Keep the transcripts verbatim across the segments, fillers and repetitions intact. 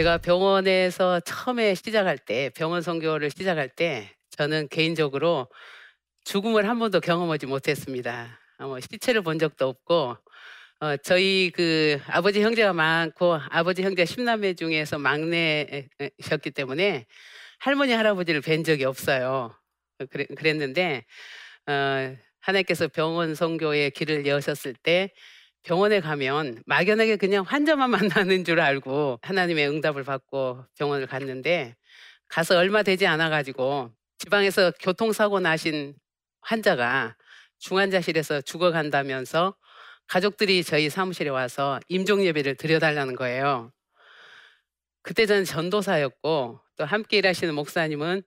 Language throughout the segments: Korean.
제가 병원에서 처음에 시작할 때, 병원 선교를 시작할 때 저는 개인적으로 죽음을 한 번도 경험하지 못했습니다. 뭐 시체를 본 적도 없고, 어, 저희 그 아버지 형제가 많고 아버지 형제 십남매 중에서 막내셨기 때문에 할머니 할아버지를 뵌 적이 없어요. 그래, 그랬는데 어, 하나님께서 병원 선교의 길을 여셨을 때 병원에 가면 막연하게 그냥 환자만 만나는 줄 알고 하나님의 응답을 받고 병원을 갔는데, 가서 얼마 되지 않아 가지고 지방에서 교통사고 나신 환자가 중환자실에서 죽어간다면서 가족들이 저희 사무실에 와서 임종예배를 드려달라는 거예요. 그때 저는 전도사였고, 또 함께 일하시는 목사님은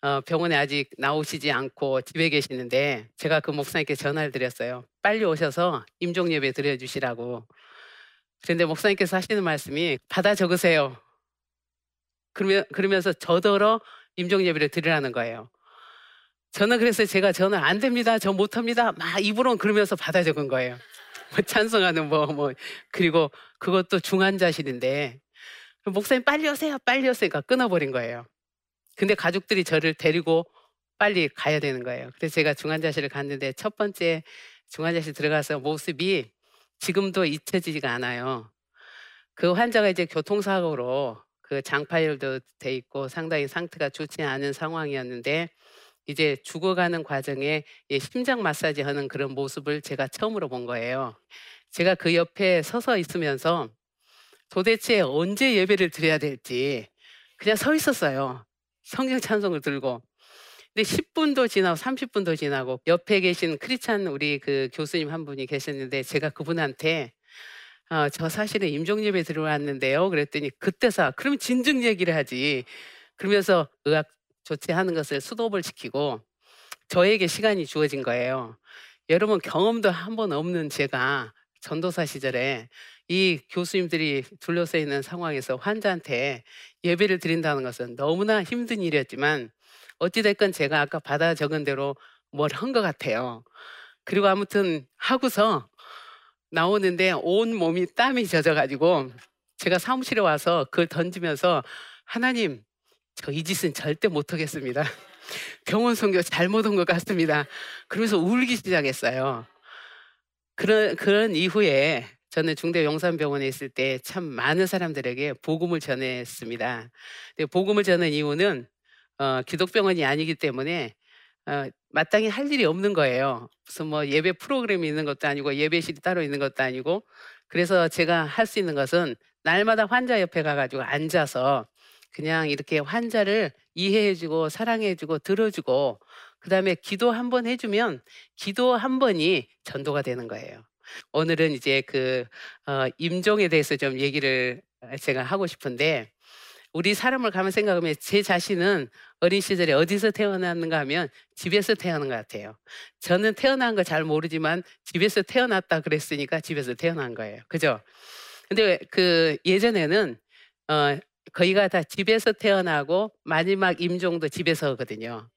어, 병원에 아직 나오시지 않고 집에 계시는데, 제가 그 목사님께 전화를 드렸어요. 빨리 오셔서 임종예배 드려주시라고. 그런데 목사님께서 하시는 말씀이, 받아 적으세요. 그러면, 그러면서 저더러 임종예배를 드리라는 거예요. 저는 그래서 제가 저는 안 됩니다, 저 못합니다, 막 입으로는 그러면서 받아 적은 거예요. 뭐 찬송하는 뭐, 뭐, 그리고 그것도 중환자실인데, 목사님 빨리 오세요, 빨리 오세요. 그러니까 끊어버린 거예요. 근데 가족들이 저를 데리고 빨리 가야 되는 거예요. 그래서 제가 중환자실을 갔는데, 첫 번째 중환자실 들어가서 모습이 지금도 잊혀지지가 않아요. 그 환자가 이제 교통사고로 그 장파열도 돼 있고 상당히 상태가 좋지 않은 상황이었는데, 이제 죽어가는 과정에 심장 마사지 하는 그런 모습을 제가 처음으로 본 거예요. 제가 그 옆에 서서 있으면서 도대체 언제 예배를 드려야 될지 그냥 서 있었어요. 성경 찬송을 들고. 근데 십 분도 지나고 삼십 분도 지나고 옆에 계신 크리찬 우리 그 교수님 한 분이 계셨는데, 제가 그분한테 어, 저 사실은 임종예배 들어왔는데요 그랬더니, 그때서 그럼 진즉 얘기를 하지, 그러면서 의학 조치하는 것을 수도업을 시키고 저에게 시간이 주어진 거예요. 여러분, 경험도 한 번 없는 제가 전도사 시절에 이 교수님들이 둘러싸여 있는 상황에서 환자한테 예배를 드린다는 것은 너무나 힘든 일이었지만, 어찌됐건 제가 아까 받아 적은 대로 뭘 한 것 같아요. 그리고 아무튼 하고서 나오는데 온 몸이 땀이 젖어가지고 제가 사무실에 와서 그걸 던지면서, 하나님, 저 이 짓은 절대 못하겠습니다. 병원 선교 잘못 온 것 같습니다. 그러면서 울기 시작했어요. 그런, 그런 이후에 저는 중대 용산병원에 있을 때 참 많은 사람들에게 복음을 전했습니다. 근데 복음을 전한 이유는 어, 기독병원이 아니기 때문에 어, 마땅히 할 일이 없는 거예요. 무슨 뭐 예배 프로그램이 있는 것도 아니고 예배실이 따로 있는 것도 아니고. 그래서 제가 할 수 있는 것은 날마다 환자 옆에 가가지고 앉아서 그냥 이렇게 환자를 이해해주고 사랑해주고 들어주고, 그 다음에 기도 한 번 해주면 기도 한 번이 전도가 되는 거예요. 오늘은 이제 그 어, 임종에 대해서 좀 얘기를 제가 하고 싶은데, 우리 사람을 가만 생각하면 제 자신은 어린 시절에 어디서 태어났는가 하면 집에서 태어난 것 같아요. 저는 태어난 거 잘 모르지만 집에서 태어났다 그랬으니까 집에서 태어난 거예요. 그죠? 근데 그 예전에는 어, 거기가 다 집에서 태어나고 마지막 임종도 집에서 하거든요.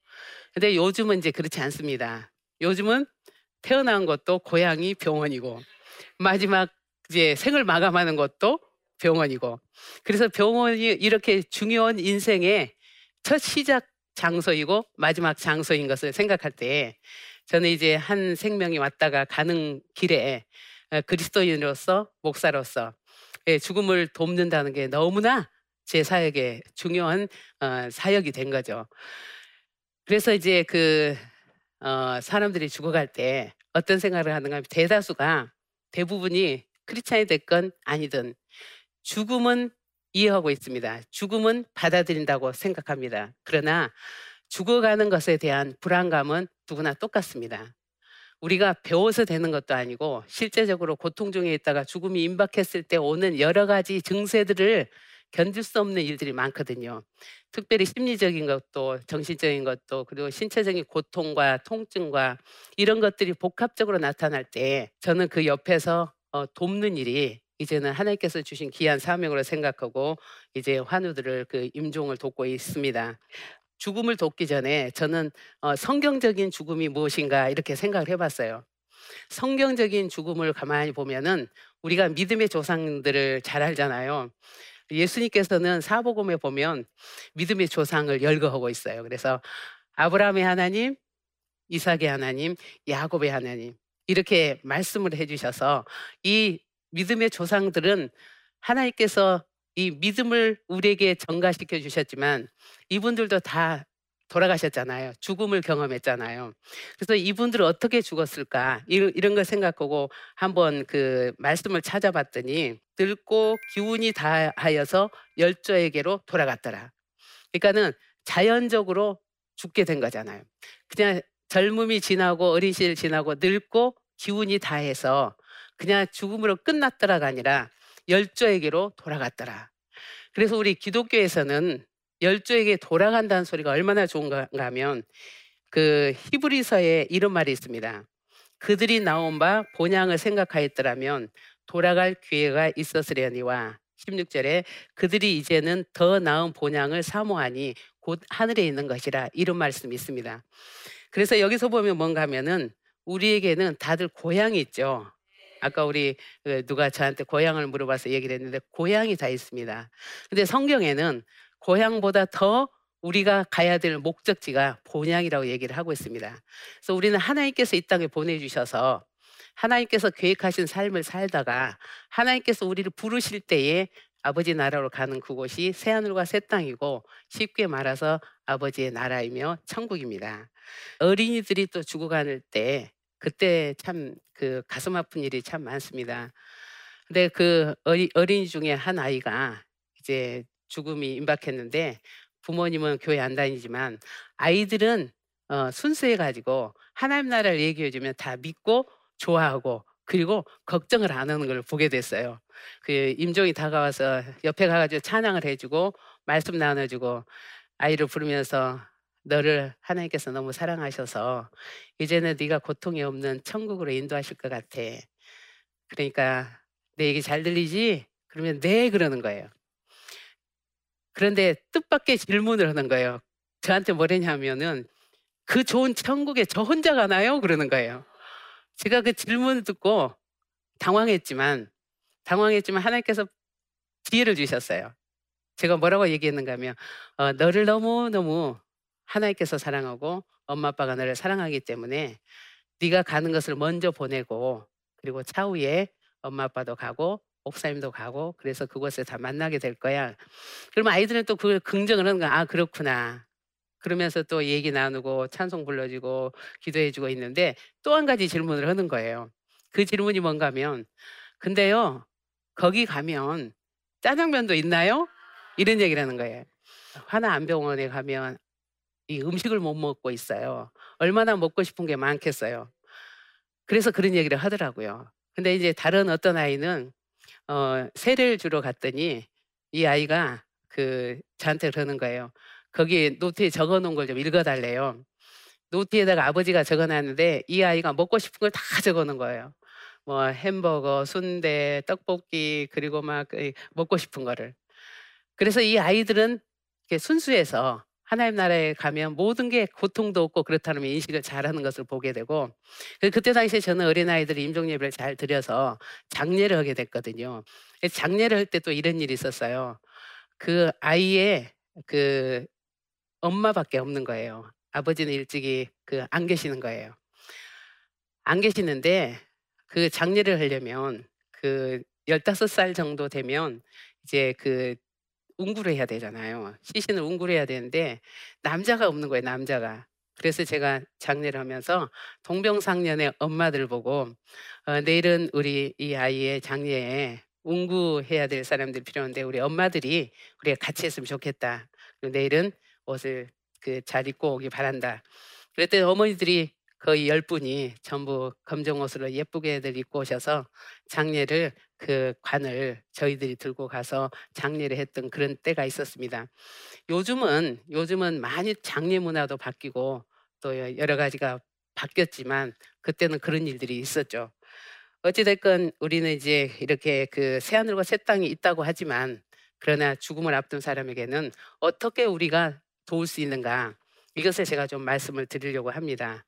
근데 요즘은 이제 그렇지 않습니다. 요즘은 태어난 것도 고향이 병원이고, 마지막 이제 생을 마감하는 것도 병원이고, 그래서 병원이 이렇게 중요한 인생의 첫 시작 장소이고 마지막 장소인 것을 생각할 때, 저는 이제 한 생명이 왔다가 가는 길에 그리스도인으로서, 목사로서 죽음을 돕는다는 게 너무나 제 사역의 중요한 사역이 된 거죠. 그래서 이제 그 어, 사람들이 죽어갈 때 어떤 생각을 하는가 하면, 대다수가, 대부분이 크리스찬이 됐건 아니든 죽음은 이해하고 있습니다. 죽음은 받아들인다고 생각합니다. 그러나 죽어가는 것에 대한 불안감은 누구나 똑같습니다. 우리가 배워서 되는 것도 아니고, 실제적으로 고통 중에 있다가 죽음이 임박했을 때 오는 여러 가지 증세들을 견딜 수 없는 일들이 많거든요. 특별히 심리적인 것도, 정신적인 것도, 그리고 신체적인 고통과 통증과 이런 것들이 복합적으로 나타날 때, 저는 그 옆에서 어, 돕는 일이 이제는 하나님께서 주신 귀한 사명으로 생각하고 이제 환우들을 그 임종을 돕고 있습니다. 죽음을 돕기 전에 저는 어, 성경적인 죽음이 무엇인가 이렇게 생각을 해봤어요. 성경적인 죽음을 가만히 보면은 우리가 믿음의 조상들을 잘 알잖아요. 예수님께서는 사복음에 보면 믿음의 조상을 열거하고 있어요. 그래서 아브라함의 하나님, 이삭의 하나님, 야곱의 하나님 이렇게 말씀을 해주셔서 이 믿음의 조상들은 하나님께서 이 믿음을 우리에게 전가시켜 주셨지만 이분들도 다 돌아가셨잖아요. 죽음을 경험했잖아요. 그래서 이분들은 어떻게 죽었을까? 이런 걸 생각하고 한번 그 말씀을 찾아봤더니 늙고 기운이 다하여서 열조에게로 돌아갔더라. 그러니까는 자연적으로 죽게 된 거잖아요. 그냥 젊음이 지나고 어린 시절 지나고 늙고 기운이 다해서 그냥 죽음으로 끝났더라가 아니라 열조에게로 돌아갔더라. 그래서 우리 기독교에서는 열조에게 돌아간다는 소리가 얼마나 좋은가 하면 그 히브리서에 이런 말이 있습니다. 그들이 나온 바 본향을 생각하였더라면 돌아갈 기회가 있었으려니와 십육 절에 그들이 이제는 더 나은 본향을 사모하니 곧 하늘에 있는 것이라 이런 말씀이 있습니다. 그래서 여기서 보면 뭔가 하면은 우리에게는 다들 고향이 있죠. 아까 우리 누가 저한테 고향을 물어봐서 얘기를 했는데 고향이 다 있습니다. 근데 성경에는 고향보다 더 우리가 가야 될 목적지가 본향이라고 얘기를 하고 있습니다. 그래서 우리는 하나님께서 이 땅에 보내주셔서 하나님께서 계획하신 삶을 살다가 하나님께서 우리를 부르실 때에 아버지 나라로 가는 그곳이 새하늘과 새 땅이고 쉽게 말해서 아버지의 나라이며 천국입니다. 어린이들이 또 죽어가는 때 그때 참 그 가슴 아픈 일이 참 많습니다. 근데 그 어린이 중에 한 아이가 이제 죽음이 임박했는데 부모님은 교회 안 다니지만 아이들은 어, 순수해가지고 하나님 나라를 얘기해주면 다 믿고 좋아하고 그리고 걱정을 안 하는 걸 보게 됐어요. 그 임종이 다가와서 옆에 가가지고 찬양을 해주고 말씀 나눠주고 아이를 부르면서 너를 하나님께서 너무 사랑하셔서 이제는 네가 고통이 없는 천국으로 인도하실 것 같아. 그러니까 내 얘기 잘 들리지? 그러면 네 그러는 거예요. 그런데 뜻밖의 질문을 하는 거예요. 저한테 뭐랬냐면은 그 좋은 천국에 저 혼자 가나요? 그러는 거예요. 제가 그 질문을 듣고 당황했지만 당황했지만 하나님께서 지혜를 주셨어요. 제가 뭐라고 얘기했는가 하면 어, 너를 너무너무 하나님께서 사랑하고 엄마 아빠가 너를 사랑하기 때문에 네가 가는 것을 먼저 보내고 그리고 차후에 엄마 아빠도 가고 목사님도 가고 그래서 그곳에 다 만나게 될 거야. 그러면 아이들은 또 그걸 긍정을 하는 거야. 아 그렇구나. 그러면서 또 얘기 나누고 찬송 불러주고 기도해주고 있는데 또 한 가지 질문을 하는 거예요. 그 질문이 뭔가 하면 근데요 거기 가면 짜장면도 있나요? 이런 얘기를 하는 거예요. 하나안병원에 가면 이 음식을 못 먹고 있어요. 얼마나 먹고 싶은 게 많겠어요. 그래서 그런 얘기를 하더라고요. 근데 이제 다른 어떤 아이는 어, 세례를 주러 갔더니 이 아이가 그 저한테 그러는 거예요. 거기 노트에 적어놓은 걸 좀 읽어달래요. 노트에다가 아버지가 적어놨는데 이 아이가 먹고 싶은 걸 다 적어놓은 거예요. 뭐 햄버거, 순대, 떡볶이 그리고 막 먹고 싶은 거를. 그래서 이 아이들은 이렇게 순수해서 하나님 나라에 가면 모든 게 고통도 없고 그렇다면 인식을 잘하는 것을 보게 되고 그때 당시에 저는 어린아이들이 임종예배를 잘 드려서 장례를 하게 됐거든요. 장례를 할 때 또 이런 일이 있었어요. 그 아이의 그 엄마밖에 없는 거예요. 아버지는 일찍이 그 안 계시는 거예요. 안 계시는데 그 장례를 하려면 그 열다섯 살 정도 되면 이제 그 운구를 해야 되잖아요. 시신을 운구를 해야 되는데 남자가 없는 거예요. 남자가. 그래서 제가 장례를 하면서 동병상련의 엄마들 보고 어, 내일은 우리 이 아이의 장례에 운구해야 될 사람들이 필요한데 우리 엄마들이 우리가 같이 했으면 좋겠다. 그리고 내일은 옷을 그 잘 입고 오기 바란다. 그랬더니 어머니들이 거의 열 분이 전부 검정 옷으로 예쁘게들 입고 오셔서 장례를 그 관을 저희들이 들고 가서 장례를 했던 그런 때가 있었습니다. 요즘은 요즘은 많이 장례 문화도 바뀌고 또 여러 가지가 바뀌었지만 그때는 그런 일들이 있었죠. 어찌 됐건 우리는 이제 이렇게 그 새하늘과 새 땅이 있다고 하지만 그러나 죽음을 앞둔 사람에게는 어떻게 우리가 도울 수 있는가 이것을 제가 좀 말씀을 드리려고 합니다.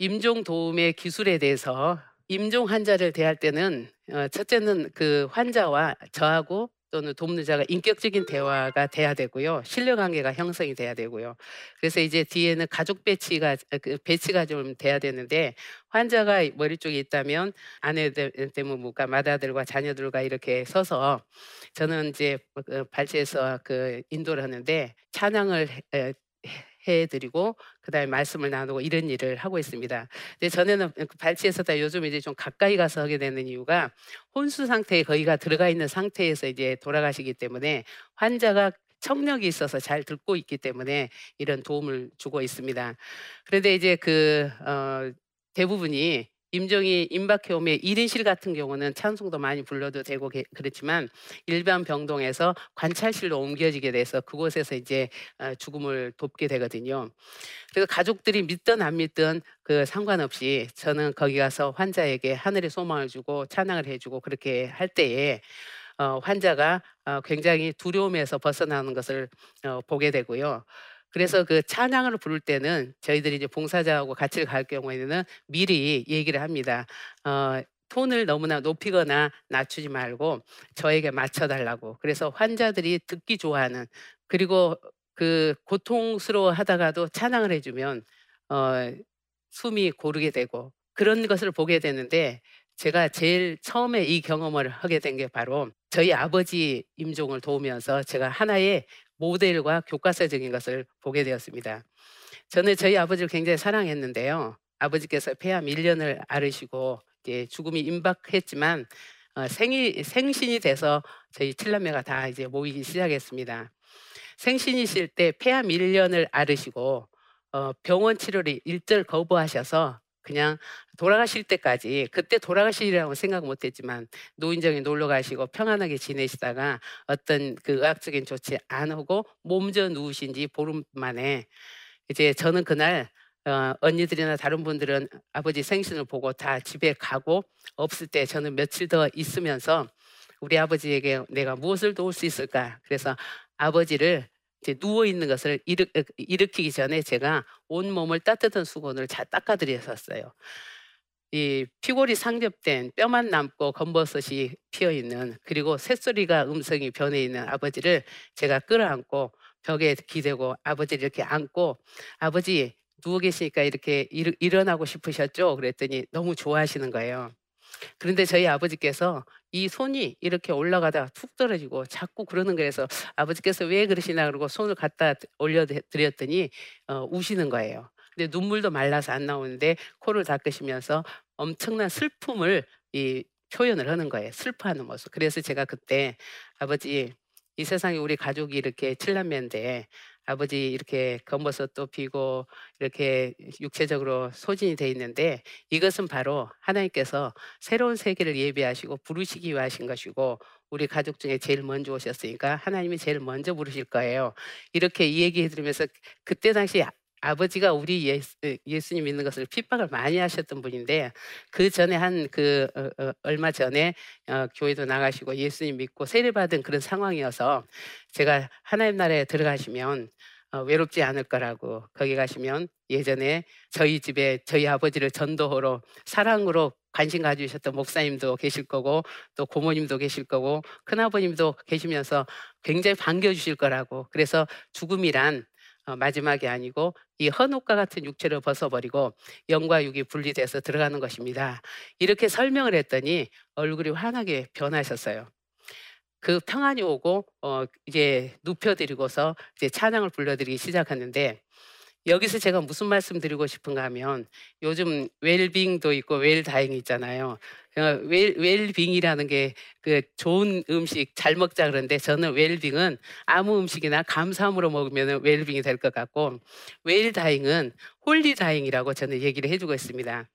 임종 도움의 기술에 대해서 임종 환자를 대할 때는 첫째는 그 환자와 저하고 또는 돕는 자가 인격적인 대화가 돼야 되고요. 신뢰관계가 형성이 돼야 되고요. 그래서 이제 뒤에는 가족 배치가, 배치가 좀 돼야 되는데, 환자가 머리 쪽에 있다면 아내 때문에 뭔가 맏아들과 자녀들과 이렇게 서서, 저는 이제 발제에서 그 인도를 하는데 찬양을 해드리고 그다음에 말씀을 나누고 이런 일을 하고 있습니다. 근데 전에는 발치에서 다 요즘 이제 좀 가까이 가서 하게 되는 이유가 혼수 상태에 거기가 들어가 있는 상태에서 이제 돌아가시기 때문에 환자가 청력이 있어서 잘 듣고 있기 때문에 이런 도움을 주고 있습니다. 그런데 이제 그 어, 대부분이 임종이 임박해오면 일 인실 같은 경우는 찬송도 많이 불러도 되고 그렇지만 일반 병동에서 관찰실로 옮겨지게 돼서 그곳에서 이제 죽음을 돕게 되거든요. 그래서 가족들이 믿든 안 믿든 그 상관없이 저는 거기 가서 환자에게 하늘의 소망을 주고 찬양을 해주고 그렇게 할 때에 어 환자가 어 굉장히 두려움에서 벗어나는 것을 어 보게 되고요. 그래서 그 찬양을 부를 때는 저희들이 이제 봉사자하고 같이 갈 경우에는 미리 얘기를 합니다. 어, 톤을 너무나 높이거나 낮추지 말고 저에게 맞춰달라고. 그래서 환자들이 듣기 좋아하는, 그리고 그 고통스러워 하다가도 찬양을 해주면 어, 숨이 고르게 되고 그런 것을 보게 되는데, 제가 제일 처음에 이 경험을 하게 된 게 바로 저희 아버지 임종을 도우면서 제가 하나의 모델과 교과서적인 것을 보게 되었습니다. 저는 저희 아버지를 굉장히 사랑했는데요. 아버지께서 폐암 일 년을 앓으시고 이제 죽음이 임박했지만 어, 생이, 생신이 돼서 저희 칠 남매가 다 이제 모이기 시작했습니다. 생신이실 때 폐암 일 년을 앓으시고 어, 병원 치료를 일절 거부하셔서 그냥 돌아가실 때까지, 그때 돌아가시리라고 생각 못했지만 노인정에 놀러 가시고 평안하게 지내시다가 어떤 그 의학적인 조치 안 하고 몸져 누우신 지 보름 만에, 이제 저는 그날 어, 언니들이나 다른 분들은 아버지 생신을 보고 다 집에 가고 없을 때 저는 며칠 더 있으면서 우리 아버지에게 내가 무엇을 도울 수 있을까, 그래서 아버지를 누워있는 것을 일으, 일으키기 전에 제가 온몸을 따뜻한 수건을 잘 닦아드렸었어요. 이 피골이 상접된, 뼈만 남고 검버섯이 피어있는, 그리고 새소리가 음성이 변해있는 아버지를 제가 끌어안고 벽에 기대고 아버지를 이렇게 안고, 아버지 누워 계시니까 이렇게 일, 일어나고 싶으셨죠? 그랬더니 너무 좋아하시는 거예요. 그런데 저희 아버지께서 이 손이 이렇게 올라가다가 툭 떨어지고 자꾸 그러는 거에서 아버지께서 왜 그러시나 그러고 손을 갖다 올려드렸더니 어, 우시는 거예요. 근데 눈물도 말라서 안 나오는데 코를 닦으시면서 엄청난 슬픔을 이 표현을 하는 거예요. 슬퍼하는 모습. 그래서 제가 그때 아버지, 이 세상에 우리 가족이 이렇게 칠 남매인데 아버지 이렇게 검버섯도 피고 이렇게 육체적으로 소진이 돼 있는데 이것은 바로 하나님께서 새로운 세계를 예비하시고 부르시기 위하신 것이고 우리 가족 중에 제일 먼저 오셨으니까 하나님이 제일 먼저 부르실 거예요. 이렇게 이 얘기해 드리면서, 그때 당시 아버지가 우리 예수, 예수님 믿는 것을 핍박을 많이 하셨던 분인데 그 전에 한 그 어, 어, 얼마 전에 어, 교회도 나가시고 예수님 믿고 세례받은 그런 상황이어서 제가 하나님 나라에 들어가시면 어, 외롭지 않을 거라고, 거기 가시면 예전에 저희 집에 저희 아버지를 전도로 사랑으로 관심 가지셨던 목사님도 계실 거고 또 고모님도 계실 거고 큰아버님도 계시면서 굉장히 반겨주실 거라고, 그래서 죽음이란 어, 마지막이 아니고 이 헌옷과 같은 육체를 벗어버리고 영과 육이 분리돼서 들어가는 것입니다. 이렇게 설명을 했더니 얼굴이 환하게 변하셨어요. 그 평안이 오고 어, 이제 눕혀드리고서 이제 찬양을 불러드리기 시작하는데, 여기서 제가 무슨 말씀 드리고 싶은가 하면 요즘 웰빙도 있고 웰다잉이 있잖아요. 웰, 웰빙이라는 게 그 좋은 음식 잘 먹자 그러는데, 저는 웰빙은 아무 음식이나 감사함으로 먹으면 웰빙이 될 것 같고 웰다잉은 홀리다잉이라고 저는 얘기를 해주고 있습니다.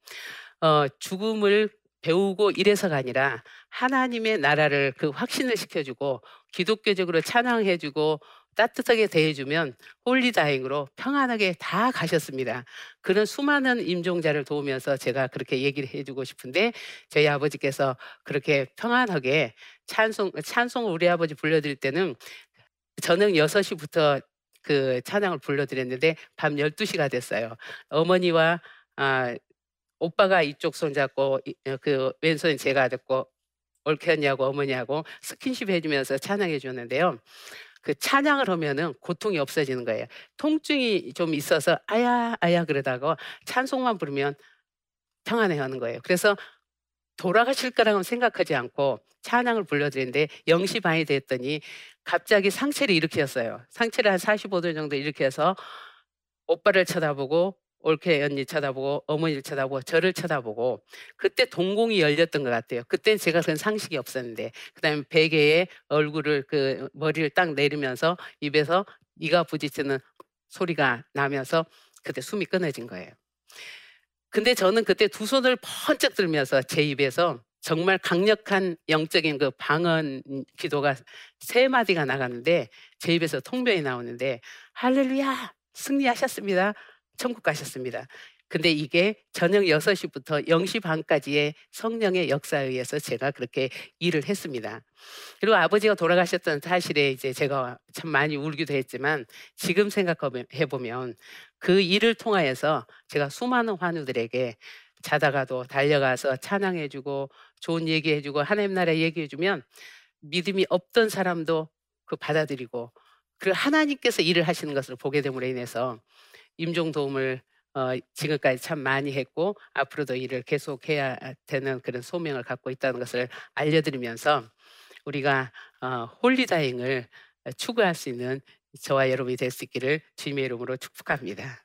어, 죽음을 배우고 이래서가 아니라 하나님의 나라를 그 확신을 시켜주고 기독교적으로 찬양해주고 따뜻하게 대해주면 홀리다잉으로 평안하게 다 가셨습니다. 그런 수많은 임종자를 도우면서 제가 그렇게 얘기를 해주고 싶은데 저희 아버지께서 그렇게 평안하게 찬송, 찬송을 우리 아버지 불러드릴 때는 저녁 여섯 시부터 그 찬양을 불러드렸는데 밤 열두 시가 됐어요. 어머니와 아, 오빠가 이쪽 손 잡고 그 왼손 제가 잡고 옳게 했냐고 어머니하고 스킨십 해주면서 찬양해 주는데요. 그 찬양을 하면은 고통이 없어지는 거예요. 통증이 좀 있어서 아야 아야 그러다가 찬송만 부르면 평안해 하는 거예요. 그래서 돌아가실 거라고는 생각하지 않고 찬양을 불러드리는데 영시 반이 됐더니 갑자기 상체를 일으켰어요. 상체를 한 사십오 도 정도 일으켜서 오빠를 쳐다보고 올케 언니 쳐다보고 어머니를 쳐다보고 저를 쳐다보고, 그때 동공이 열렸던 것 같아요. 그때는 제가 그런 상식이 없었는데, 그 다음에 베개에 얼굴을 그 머리를 딱 내리면서 입에서 이가 부딪히는 소리가 나면서 그때 숨이 끊어진 거예요. 근데 저는 그때 두 손을 번쩍 들면서 제 입에서 정말 강력한 영적인 그 방언 기도가 세 마디가 나갔는데 제 입에서 통변이 나오는데, 할렐루야 승리하셨습니다. 천국 가셨습니다. 근데 이게 저녁 여섯 시부터 영시 반까지의 성령의 역사에 의해서 제가 그렇게 일을 했습니다. 그리고 아버지가 돌아가셨던 사실에 이제 제가 참 많이 울기도 했지만, 지금 생각해보면 그 일을 통하여서 제가 수많은 환우들에게 자다가도 달려가서 찬양해주고 좋은 얘기해주고 하나님 나라 얘기해주면 믿음이 없던 사람도 그 받아들이고, 그리고 하나님께서 일을 하시는 것을 보게 됨으로 인해서 임종 도움을 어, 지금까지 참 많이 했고 앞으로도 일을 계속해야 되는 그런 소명을 갖고 있다는 것을 알려드리면서, 우리가 어, 홀리다잉을 추구할 수 있는 저와 여러분이 될 수 있기를 주님의 이름으로 축복합니다.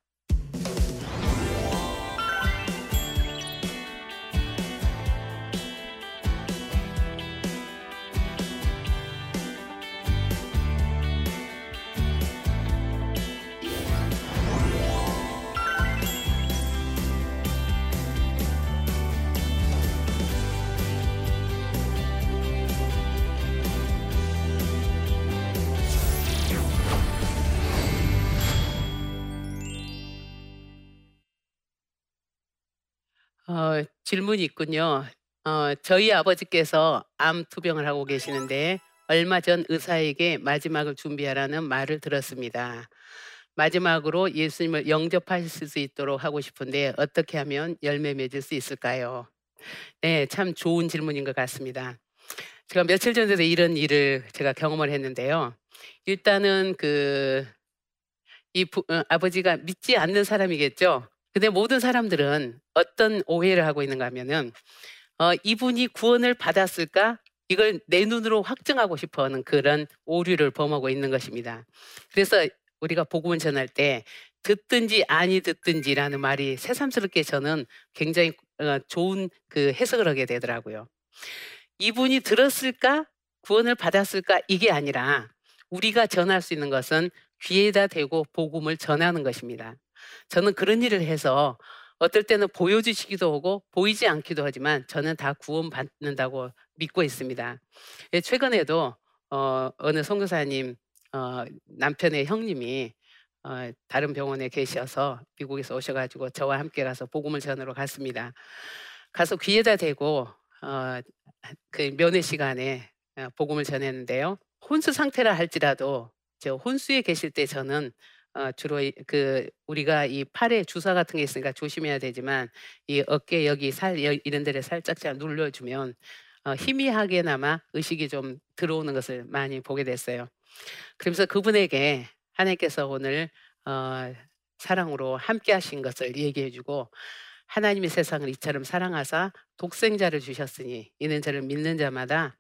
어, 질문이 있군요. 어, 저희 아버지께서 암 투병을 하고 계시는데 얼마 전 의사에게 마지막을 준비하라는 말을 들었습니다. 마지막으로 예수님을 영접하실 수 있도록 하고 싶은데 어떻게 하면 열매 맺을 수 있을까요? 네, 참 좋은 질문인 것 같습니다. 제가 며칠 전에도 이런 일을 제가 경험을 했는데요. 일단은 그 이 어, 아버지가 믿지 않는 사람이겠죠. 근데 모든 사람들은 어떤 오해를 하고 있는가 하면은, 어, 이분이 구원을 받았을까? 이걸 내 눈으로 확증하고 싶어 하는 그런 오류를 범하고 있는 것입니다. 그래서 우리가 복음을 전할 때 듣든지 아니 듣든지라는 말이 새삼스럽게 저는 굉장히 어, 좋은 그 해석을 하게 되더라고요. 이분이 들었을까? 구원을 받았을까? 이게 아니라 우리가 전할 수 있는 것은 귀에다 대고 복음을 전하는 것입니다. 저는 그런 일을 해서 어떨 때는 보여주시기도 하고 보이지 않기도 하지만 저는 다 구원받는다고 믿고 있습니다. 최근에도 어, 어느 선교사님 어, 남편의 형님이 어, 다른 병원에 계셔서 미국에서 오셔가지고 저와 함께 가서 복음을 전하러 갔습니다. 가서 귀에다 대고 어, 그 면회 시간에 복음을 전했는데요. 혼수 상태라 할지라도 저 혼수에 계실 때 저는 어, 주로 그 우리가 이 팔에 주사 같은 게 있으니까 조심해야 되지만, 이 어깨 여기 살 이런 데를 살짝 잘 눌러주면 어, 희미하게나마 의식이 좀 들어오는 것을 많이 보게 됐어요. 그러면서 그분에게 하나님께서 오늘 어, 사랑으로 함께 하신 것을 얘기해주고, 하나님이 세상을 이처럼 사랑하사 독생자를 주셨으니 이는 저를 믿는 자마다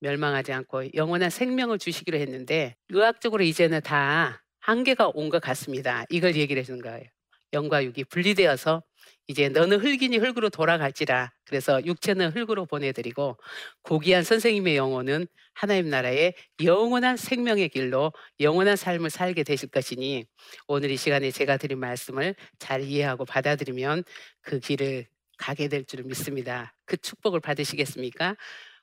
멸망하지 않고 영원한 생명을 주시기로 했는데, 의학적으로 이제는 다 한계가 온 것 같습니다. 이걸 얘기를 해주는 거예요. 영과 육이 분리되어서 이제 너는 흙이니 흙으로 돌아갈지라. 그래서 육체는 흙으로 보내드리고 고귀한 선생님의 영혼은 하나님 나라의 영원한 생명의 길로 영원한 삶을 살게 되실 것이니, 오늘 이 시간에 제가 드린 말씀을 잘 이해하고 받아들이면 그 길을 가게 될 줄 믿습니다. 그 축복을 받으시겠습니까?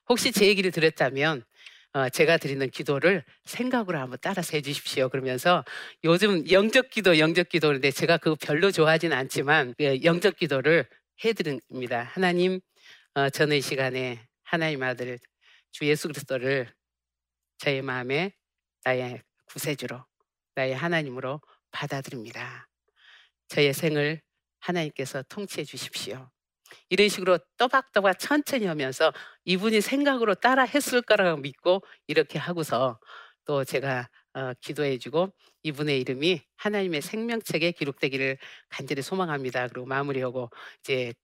혹시 제 얘기를 드렸다면 어, 제가 드리는 기도를 생각으로 한번 따라서 해주십시오. 그러면서 요즘 영적기도 영적기도인데 제가 그거 별로 좋아하진 않지만 영적기도를 해드립니다. 하나님, 어, 저는 이 시간에 하나님 아들 주 예수 그리스도를 저의 마음에 나의 구세주로 나의 하나님으로 받아들입니다. 저의 생을 하나님께서 통치해 주십시오. 이런 식으로 또박또박 천천히 하면서 이분이 생각으로 따라 했을 거라고 믿고 이렇게 하고서 또 제가 어, 기도해 주고 이분의 이름이 하나님의 생명책에 기록되기를 간절히 소망합니다. 그리고 마무리하고 이제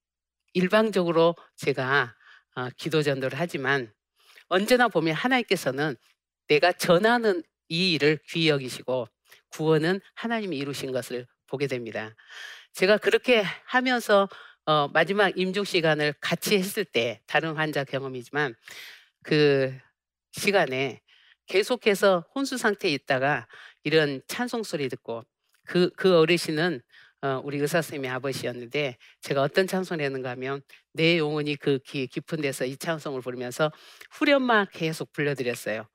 일방적으로 제가 어, 기도 전도를 하지만 언제나 보면 하나님께서는 내가 전하는 이 일을 귀히 여기시고 구원은 하나님이 이루신 것을 보게 됩니다. 제가 그렇게 하면서 어, 마지막 임종 시간을 같이 했을 때 다른 환자 경험이지만 그 시간에 계속해서 혼수 상태에 있다가 이런 찬송 소리 듣고 그, 그 어르신은 어, 우리 의사 선생님의 아버지였는데 제가 어떤 찬송을 했는가 하면 내 영혼이 그 귀 깊은 데서 이 찬송을 부르면서 후렴만 계속 불러드렸어요.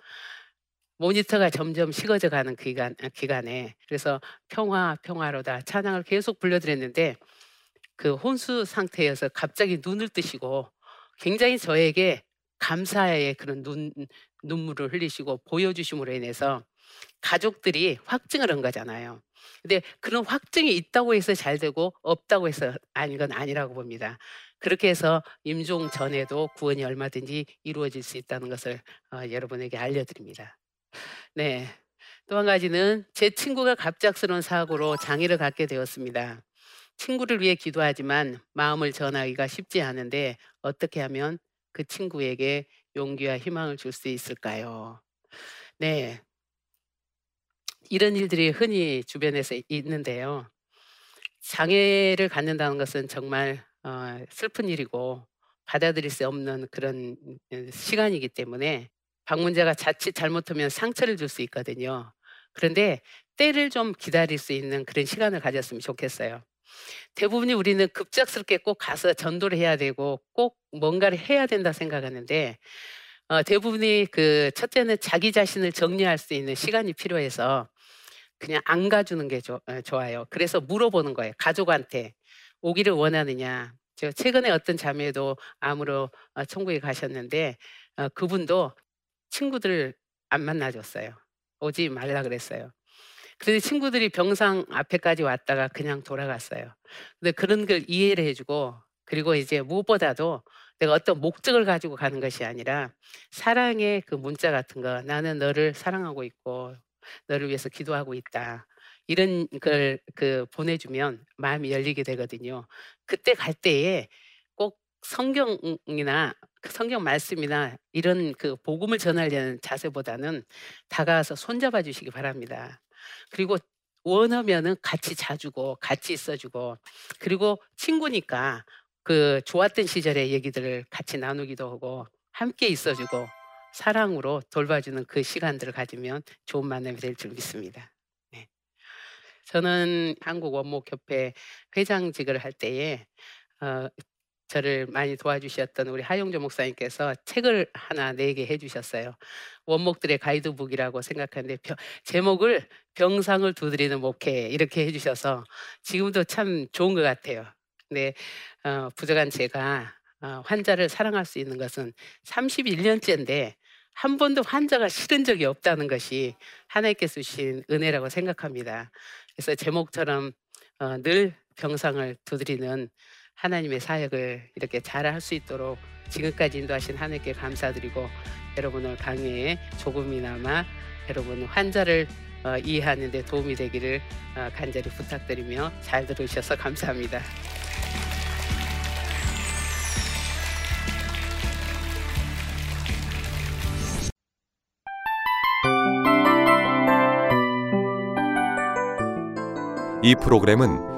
모니터가 점점 식어져 가는 기간, 기간에 그래서 평화 평화로다 찬양을 계속 불러드렸는데 그 혼수 상태에서 갑자기 눈을 뜨시고 굉장히 저에게 감사의 그런 눈, 눈물을 흘리시고 보여주심으로 인해서 가족들이 확증을 한 거잖아요. 근데 그런 확증이 있다고 해서 잘 되고 없다고 해서 아닌 건 아니라고 봅니다. 그렇게 해서 임종 전에도 구원이 얼마든지 이루어질 수 있다는 것을 어, 여러분에게 알려드립니다. 네, 또 한 가지는 제 친구가 갑작스러운 사고로 장애를 갖게 되었습니다. 친구를 위해 기도하지만 마음을 전하기가 쉽지 않은데 어떻게 하면 그 친구에게 용기와 희망을 줄 수 있을까요? 네, 이런 일들이 흔히 주변에서 있는데요. 장애를 갖는다는 것은 정말 어, 슬픈 일이고 받아들일 수 없는 그런 시간이기 때문에 방문자가 자칫 잘못하면 상처를 줄 수 있거든요. 그런데 때를 좀 기다릴 수 있는 그런 시간을 가졌으면 좋겠어요. 대부분이 우리는 급작스럽게 꼭 가서 전도를 해야 되고 꼭 뭔가를 해야 된다 생각하는데 어, 대부분이 그 첫째는 자기 자신을 정리할 수 있는 시간이 필요해서 그냥 안 가주는 게 조, 좋아요. 그래서 물어보는 거예요. 가족한테 오기를 원하느냐. 제가 최근에 어떤 자매도 암으로 어, 천국에 가셨는데 어, 그분도 친구들을 안 만나줬어요. 오지 말라 그랬어요. 그런데 친구들이 병상 앞에까지 왔다가 그냥 돌아갔어요. 근데 그런 걸 이해를 해주고 그리고 이제 무엇보다도 내가 어떤 목적을 가지고 가는 것이 아니라 사랑의 그 문자 같은 거 나는 너를 사랑하고 있고 너를 위해서 기도하고 있다. 이런 걸 그 보내주면 마음이 열리게 되거든요. 그때 갈 때에 꼭 성경이나 성경 말씀이나 이런 그 복음을 전하려는 자세보다는 다가와서 손잡아 주시기 바랍니다. 그리고 원하면은 같이 자주고 같이 있어주고 그리고 친구니까 그 좋았던 시절의 얘기들을 같이 나누기도 하고 함께 있어주고 사랑으로 돌봐주는 그 시간들을 가지면 좋은 만남이 될 줄 믿습니다. 네. 저는 한국 원목협회 회장직을 할 때에 어, 저를 많이 도와주셨던 우리 하용조 목사님께서 책을 하나 내게 해주셨어요. 원목들의 가이드북이라고 생각하는데 병, 제목을 병상을 두드리는 목회 이렇게 해주셔서 지금도 참 좋은 것 같아요. 근데 어, 부족한 제가 어, 환자를 사랑할 수 있는 것은 삼십일 년째인데 한 번도 환자가 싫은 적이 없다는 것이 하나님께서 주신 은혜라고 생각합니다. 그래서 제목처럼 어, 늘 병상을 두드리는 하나님의 사역을 이렇게 잘할 수 있도록 지금까지 인도하신 하나님께 감사드리고 여러분 오늘 강의에 조금이나마 여러분 환자를 어, 이해하는 데 도움이 되기를 어, 간절히 부탁드리며 잘 들어주셔서 감사합니다. 이 프로그램은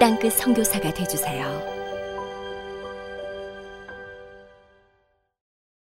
땅끝 선교사가 되어주세요.